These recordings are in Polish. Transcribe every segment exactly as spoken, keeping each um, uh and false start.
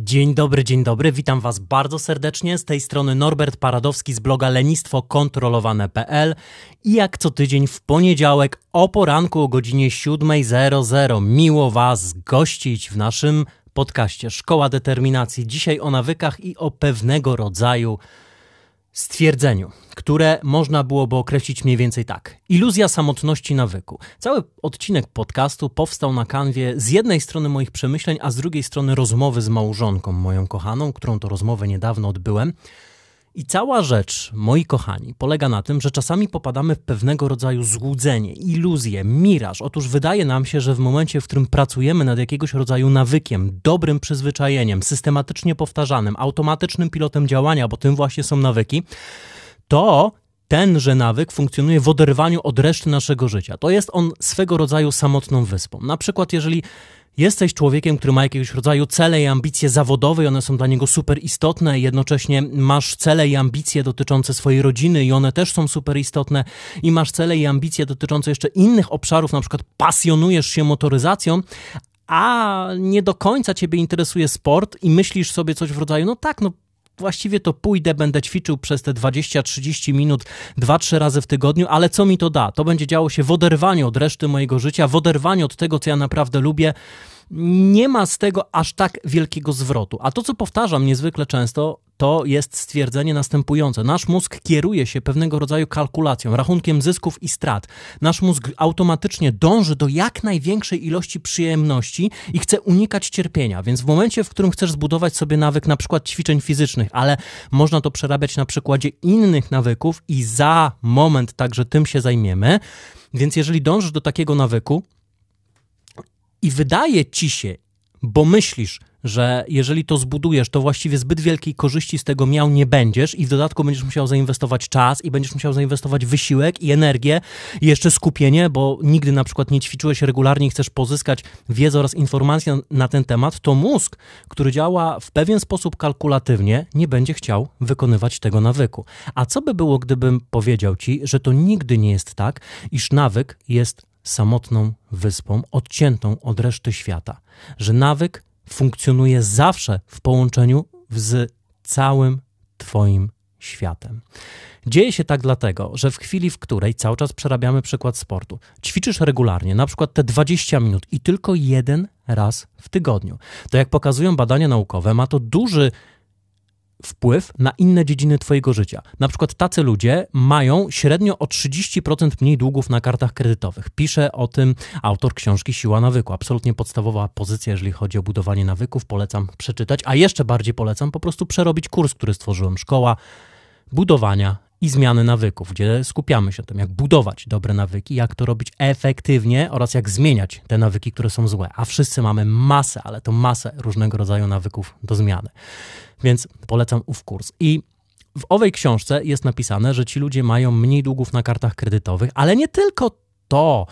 Dzień dobry, dzień dobry, witam Was bardzo serdecznie, z tej strony Norbert Paradowski z bloga lenistwo kontrolowane kropka pe el i jak co tydzień w poniedziałek o poranku o godzinie siódmej. Miło Was gościć w naszym podcaście Szkoła Determinacji. Dzisiaj o nawykach i o pewnego rodzaju stwierdzeniu, które można byłoby określić mniej więcej tak. Iluzja samotności nawyku. Cały odcinek podcastu powstał na kanwie z jednej strony moich przemyśleń, a z drugiej strony rozmowy z małżonką moją kochaną, którą to rozmowę niedawno odbyłem. I cała rzecz, moi kochani, polega na tym, że czasami popadamy w pewnego rodzaju złudzenie, iluzję, miraż. Otóż wydaje nam się, że w momencie, w którym pracujemy nad jakiegoś rodzaju nawykiem, dobrym przyzwyczajeniem, systematycznie powtarzanym, automatycznym pilotem działania, bo tym właśnie są nawyki, to tenże nawyk funkcjonuje w oderwaniu od reszty naszego życia. To jest on swego rodzaju samotną wyspą. Na przykład jeżeli jesteś człowiekiem, który ma jakiegoś rodzaju cele i ambicje zawodowe i one są dla niego super istotne, jednocześnie masz cele i ambicje dotyczące swojej rodziny i one też są super istotne i masz cele i ambicje dotyczące jeszcze innych obszarów, na przykład pasjonujesz się motoryzacją, a nie do końca ciebie interesuje sport i myślisz sobie coś w rodzaju, no tak, no właściwie to pójdę, będę ćwiczył przez te dwadzieścia trzydzieści minut dwa trzy razy w tygodniu, ale co mi to da? To będzie działo się w oderwaniu od reszty mojego życia, w oderwaniu od tego, co ja naprawdę lubię. Nie ma z tego aż tak wielkiego zwrotu. A to, co powtarzam niezwykle często, to jest stwierdzenie następujące. Nasz mózg kieruje się pewnego rodzaju kalkulacją, rachunkiem zysków i strat. Nasz mózg automatycznie dąży do jak największej ilości przyjemności i chce unikać cierpienia. Więc w momencie, w którym chcesz zbudować sobie nawyk na przykład ćwiczeń fizycznych, ale można to przerabiać na przykładzie innych nawyków i za moment także tym się zajmiemy. Więc jeżeli dążysz do takiego nawyku, i wydaje ci się, bo myślisz, że jeżeli to zbudujesz, to właściwie zbyt wielkiej korzyści z tego miał nie będziesz i w dodatku będziesz musiał zainwestować czas i będziesz musiał zainwestować wysiłek i energię i jeszcze skupienie, bo nigdy na przykład nie ćwiczyłeś regularnie i chcesz pozyskać wiedzę oraz informacje na ten temat, to mózg, który działa w pewien sposób kalkulatywnie, nie będzie chciał wykonywać tego nawyku. A co by było, gdybym powiedział ci, że to nigdy nie jest tak, iż nawyk jest samotną wyspą, odciętą od reszty świata, że nawyk funkcjonuje zawsze w połączeniu z całym twoim światem. Dzieje się tak dlatego, że w chwili, w której cały czas przerabiamy przykład sportu, ćwiczysz regularnie, na przykład te dwadzieścia minut i tylko jeden raz w tygodniu, to jak pokazują badania naukowe, ma to duży wpływ na inne dziedziny twojego życia. Na przykład tacy ludzie mają średnio o trzydzieści procent mniej długów na kartach kredytowych. Pisze o tym autor książki Siła Nawyku. Absolutnie podstawowa pozycja, jeżeli chodzi o budowanie nawyków. Polecam przeczytać, a jeszcze bardziej polecam po prostu przerobić kurs, który stworzyłem. Szkoła Budowania i Zmiany Nawyków, gdzie skupiamy się na tym, jak budować dobre nawyki, jak to robić efektywnie oraz jak zmieniać te nawyki, które są złe. A wszyscy mamy masę, ale to masę różnego rodzaju nawyków do zmiany. Więc polecam ów kurs. I w owej książce jest napisane, że ci ludzie mają mniej długów na kartach kredytowych, ale nie tylko to.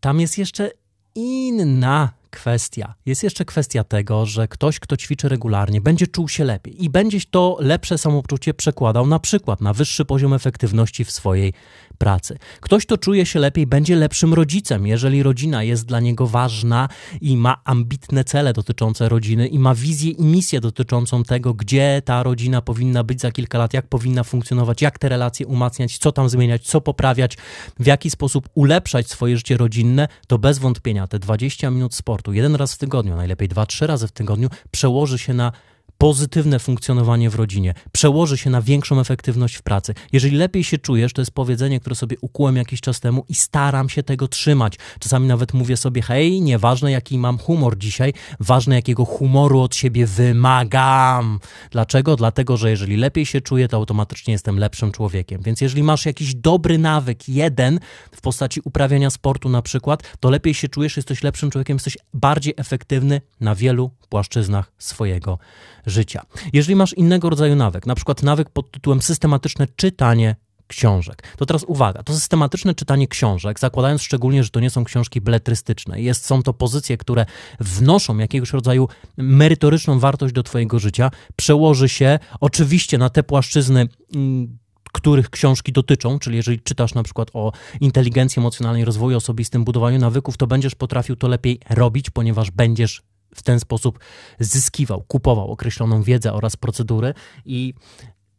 Tam jest jeszcze inna kwestia. Jest jeszcze kwestia tego, że ktoś, kto ćwiczy regularnie, będzie czuł się lepiej i będzie to lepsze samopoczucie przekładał na przykład na wyższy poziom efektywności w swojej pracy. Ktoś, kto czuje się lepiej, będzie lepszym rodzicem, jeżeli rodzina jest dla niego ważna i ma ambitne cele dotyczące rodziny i ma wizję i misję dotyczącą tego, gdzie ta rodzina powinna być za kilka lat, jak powinna funkcjonować, jak te relacje umacniać, co tam zmieniać, co poprawiać, w jaki sposób ulepszać swoje życie rodzinne, to bez wątpienia te dwadzieścia minut sportu jeden raz w tygodniu, najlepiej dwa, trzy razy w tygodniu, przełoży się na pozytywne funkcjonowanie w rodzinie, przełoży się na większą efektywność w pracy. Jeżeli lepiej się czujesz, to jest powiedzenie, które sobie ukułem jakiś czas temu i staram się tego trzymać. Czasami nawet mówię sobie, hej, nieważne jaki mam humor dzisiaj, ważne jakiego humoru od siebie wymagam. Dlaczego? Dlatego, że jeżeli lepiej się czuję, to automatycznie jestem lepszym człowiekiem. Więc jeżeli masz jakiś dobry nawyk, jeden, w postaci uprawiania sportu na przykład, to lepiej się czujesz, jesteś lepszym człowiekiem, jesteś bardziej efektywny na wielu płaszczyznach swojego życia. Jeżeli masz innego rodzaju nawyk, na przykład nawyk pod tytułem systematyczne czytanie książek, to teraz uwaga, to systematyczne czytanie książek, zakładając szczególnie, że to nie są książki beletrystyczne, jest, są to pozycje, które wnoszą jakiegoś rodzaju merytoryczną wartość do twojego życia, przełoży się oczywiście na te płaszczyzny, mm, których książki dotyczą, czyli jeżeli czytasz na przykład o inteligencji emocjonalnej, rozwoju osobistym, budowaniu nawyków, to będziesz potrafił to lepiej robić, ponieważ będziesz w ten sposób zyskiwał, kupował określoną wiedzę oraz procedury i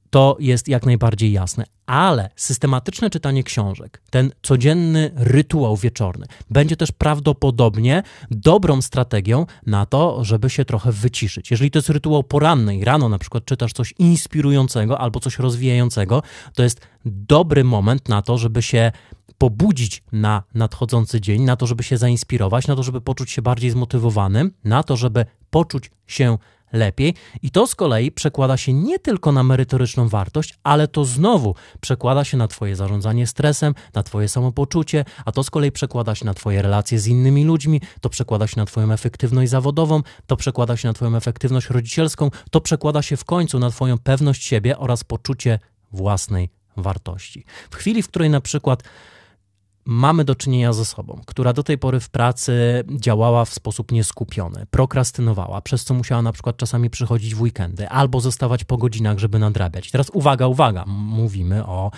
to jest jak najbardziej jasne. Ale systematyczne czytanie książek, ten codzienny rytuał wieczorny będzie też prawdopodobnie dobrą strategią na to, żeby się trochę wyciszyć. Jeżeli to jest rytuał poranny i rano na przykład czytasz coś inspirującego albo coś rozwijającego, to jest dobry moment na to, żeby się pobudzić na nadchodzący dzień, na to, żeby się zainspirować, na to, żeby poczuć się bardziej zmotywowanym, na to, żeby poczuć się lepiej. I to z kolei przekłada się nie tylko na merytoryczną wartość, ale to znowu przekłada się na twoje zarządzanie stresem, na twoje samopoczucie, a to z kolei przekłada się na twoje relacje z innymi ludźmi, to przekłada się na twoją efektywność zawodową, to przekłada się na twoją efektywność rodzicielską, to przekłada się w końcu na twoją pewność siebie oraz poczucie własnej wartości. W chwili, w której na przykład mamy do czynienia z osobą, która do tej pory w pracy działała w sposób nieskupiony, prokrastynowała, przez co musiała na przykład czasami przychodzić w weekendy albo zostawać po godzinach, żeby nadrabiać. I teraz uwaga, uwaga, mówimy o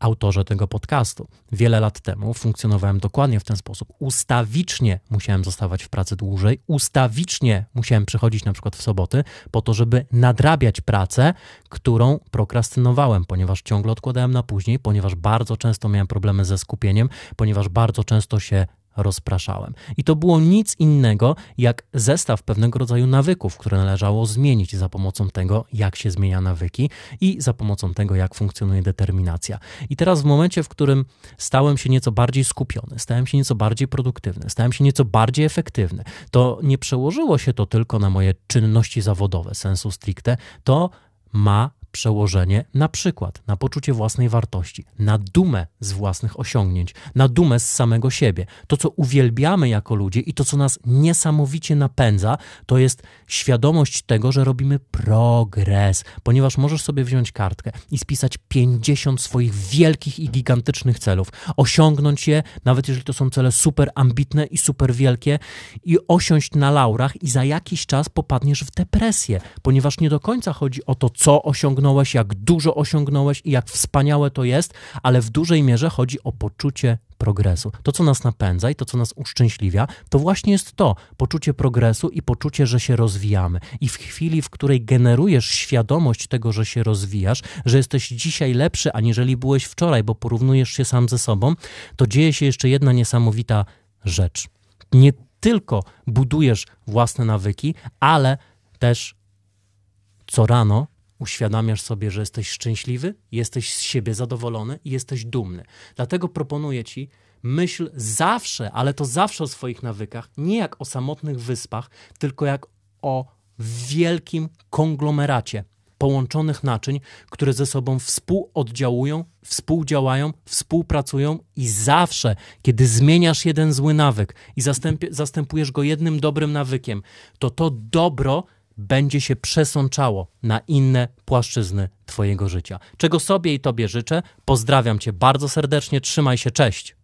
autorze tego podcastu. Wiele lat temu funkcjonowałem dokładnie w ten sposób. Ustawicznie musiałem zostawać w pracy dłużej, ustawicznie musiałem przychodzić na przykład w soboty po to, żeby nadrabiać pracę, którą prokrastynowałem, ponieważ ciągle odkładałem na później, ponieważ bardzo często miałem problemy ze skupieniem, ponieważ bardzo często się rozpraszałem. I to było nic innego jak zestaw pewnego rodzaju nawyków, które należało zmienić za pomocą tego, jak się zmienia nawyki i za pomocą tego, jak funkcjonuje determinacja. I teraz w momencie, w którym stałem się nieco bardziej skupiony, stałem się nieco bardziej produktywny, stałem się nieco bardziej efektywny, to nie przełożyło się to tylko na moje czynności zawodowe sensu stricte, to ma przełożenie na przykład na poczucie własnej wartości, na dumę z własnych osiągnięć, na dumę z samego siebie. To, co uwielbiamy jako ludzie i to, co nas niesamowicie napędza, to jest świadomość tego, że robimy progres, ponieważ możesz sobie wziąć kartkę i spisać pięćdziesiąt swoich wielkich i gigantycznych celów, osiągnąć je, nawet jeżeli to są cele super ambitne i super wielkie, i osiąść na laurach i za jakiś czas popadniesz w depresję, ponieważ nie do końca chodzi o to, co osiągnąć, jak dużo osiągnąłeś i jak wspaniałe to jest, ale w dużej mierze chodzi o poczucie progresu. To, co nas napędza i to, co nas uszczęśliwia, to właśnie jest to poczucie progresu i poczucie, że się rozwijamy. I w chwili, w której generujesz świadomość tego, że się rozwijasz, że jesteś dzisiaj lepszy, aniżeli byłeś wczoraj, bo porównujesz się sam ze sobą, to dzieje się jeszcze jedna niesamowita rzecz. Nie tylko budujesz własne nawyki, ale też co rano uświadamiasz sobie, że jesteś szczęśliwy, jesteś z siebie zadowolony i jesteś dumny. Dlatego proponuję ci, myśl zawsze, ale to zawsze o swoich nawykach, nie jak o samotnych wyspach, tylko jak o wielkim konglomeracie połączonych naczyń, które ze sobą współoddziałują, współdziałają, współpracują i zawsze, kiedy zmieniasz jeden zły nawyk i zastęp- zastępujesz go jednym dobrym nawykiem, to to dobro będzie się przesączało na inne płaszczyzny twojego życia. Czego sobie i tobie życzę. Pozdrawiam cię bardzo serdecznie. Trzymaj się. Cześć.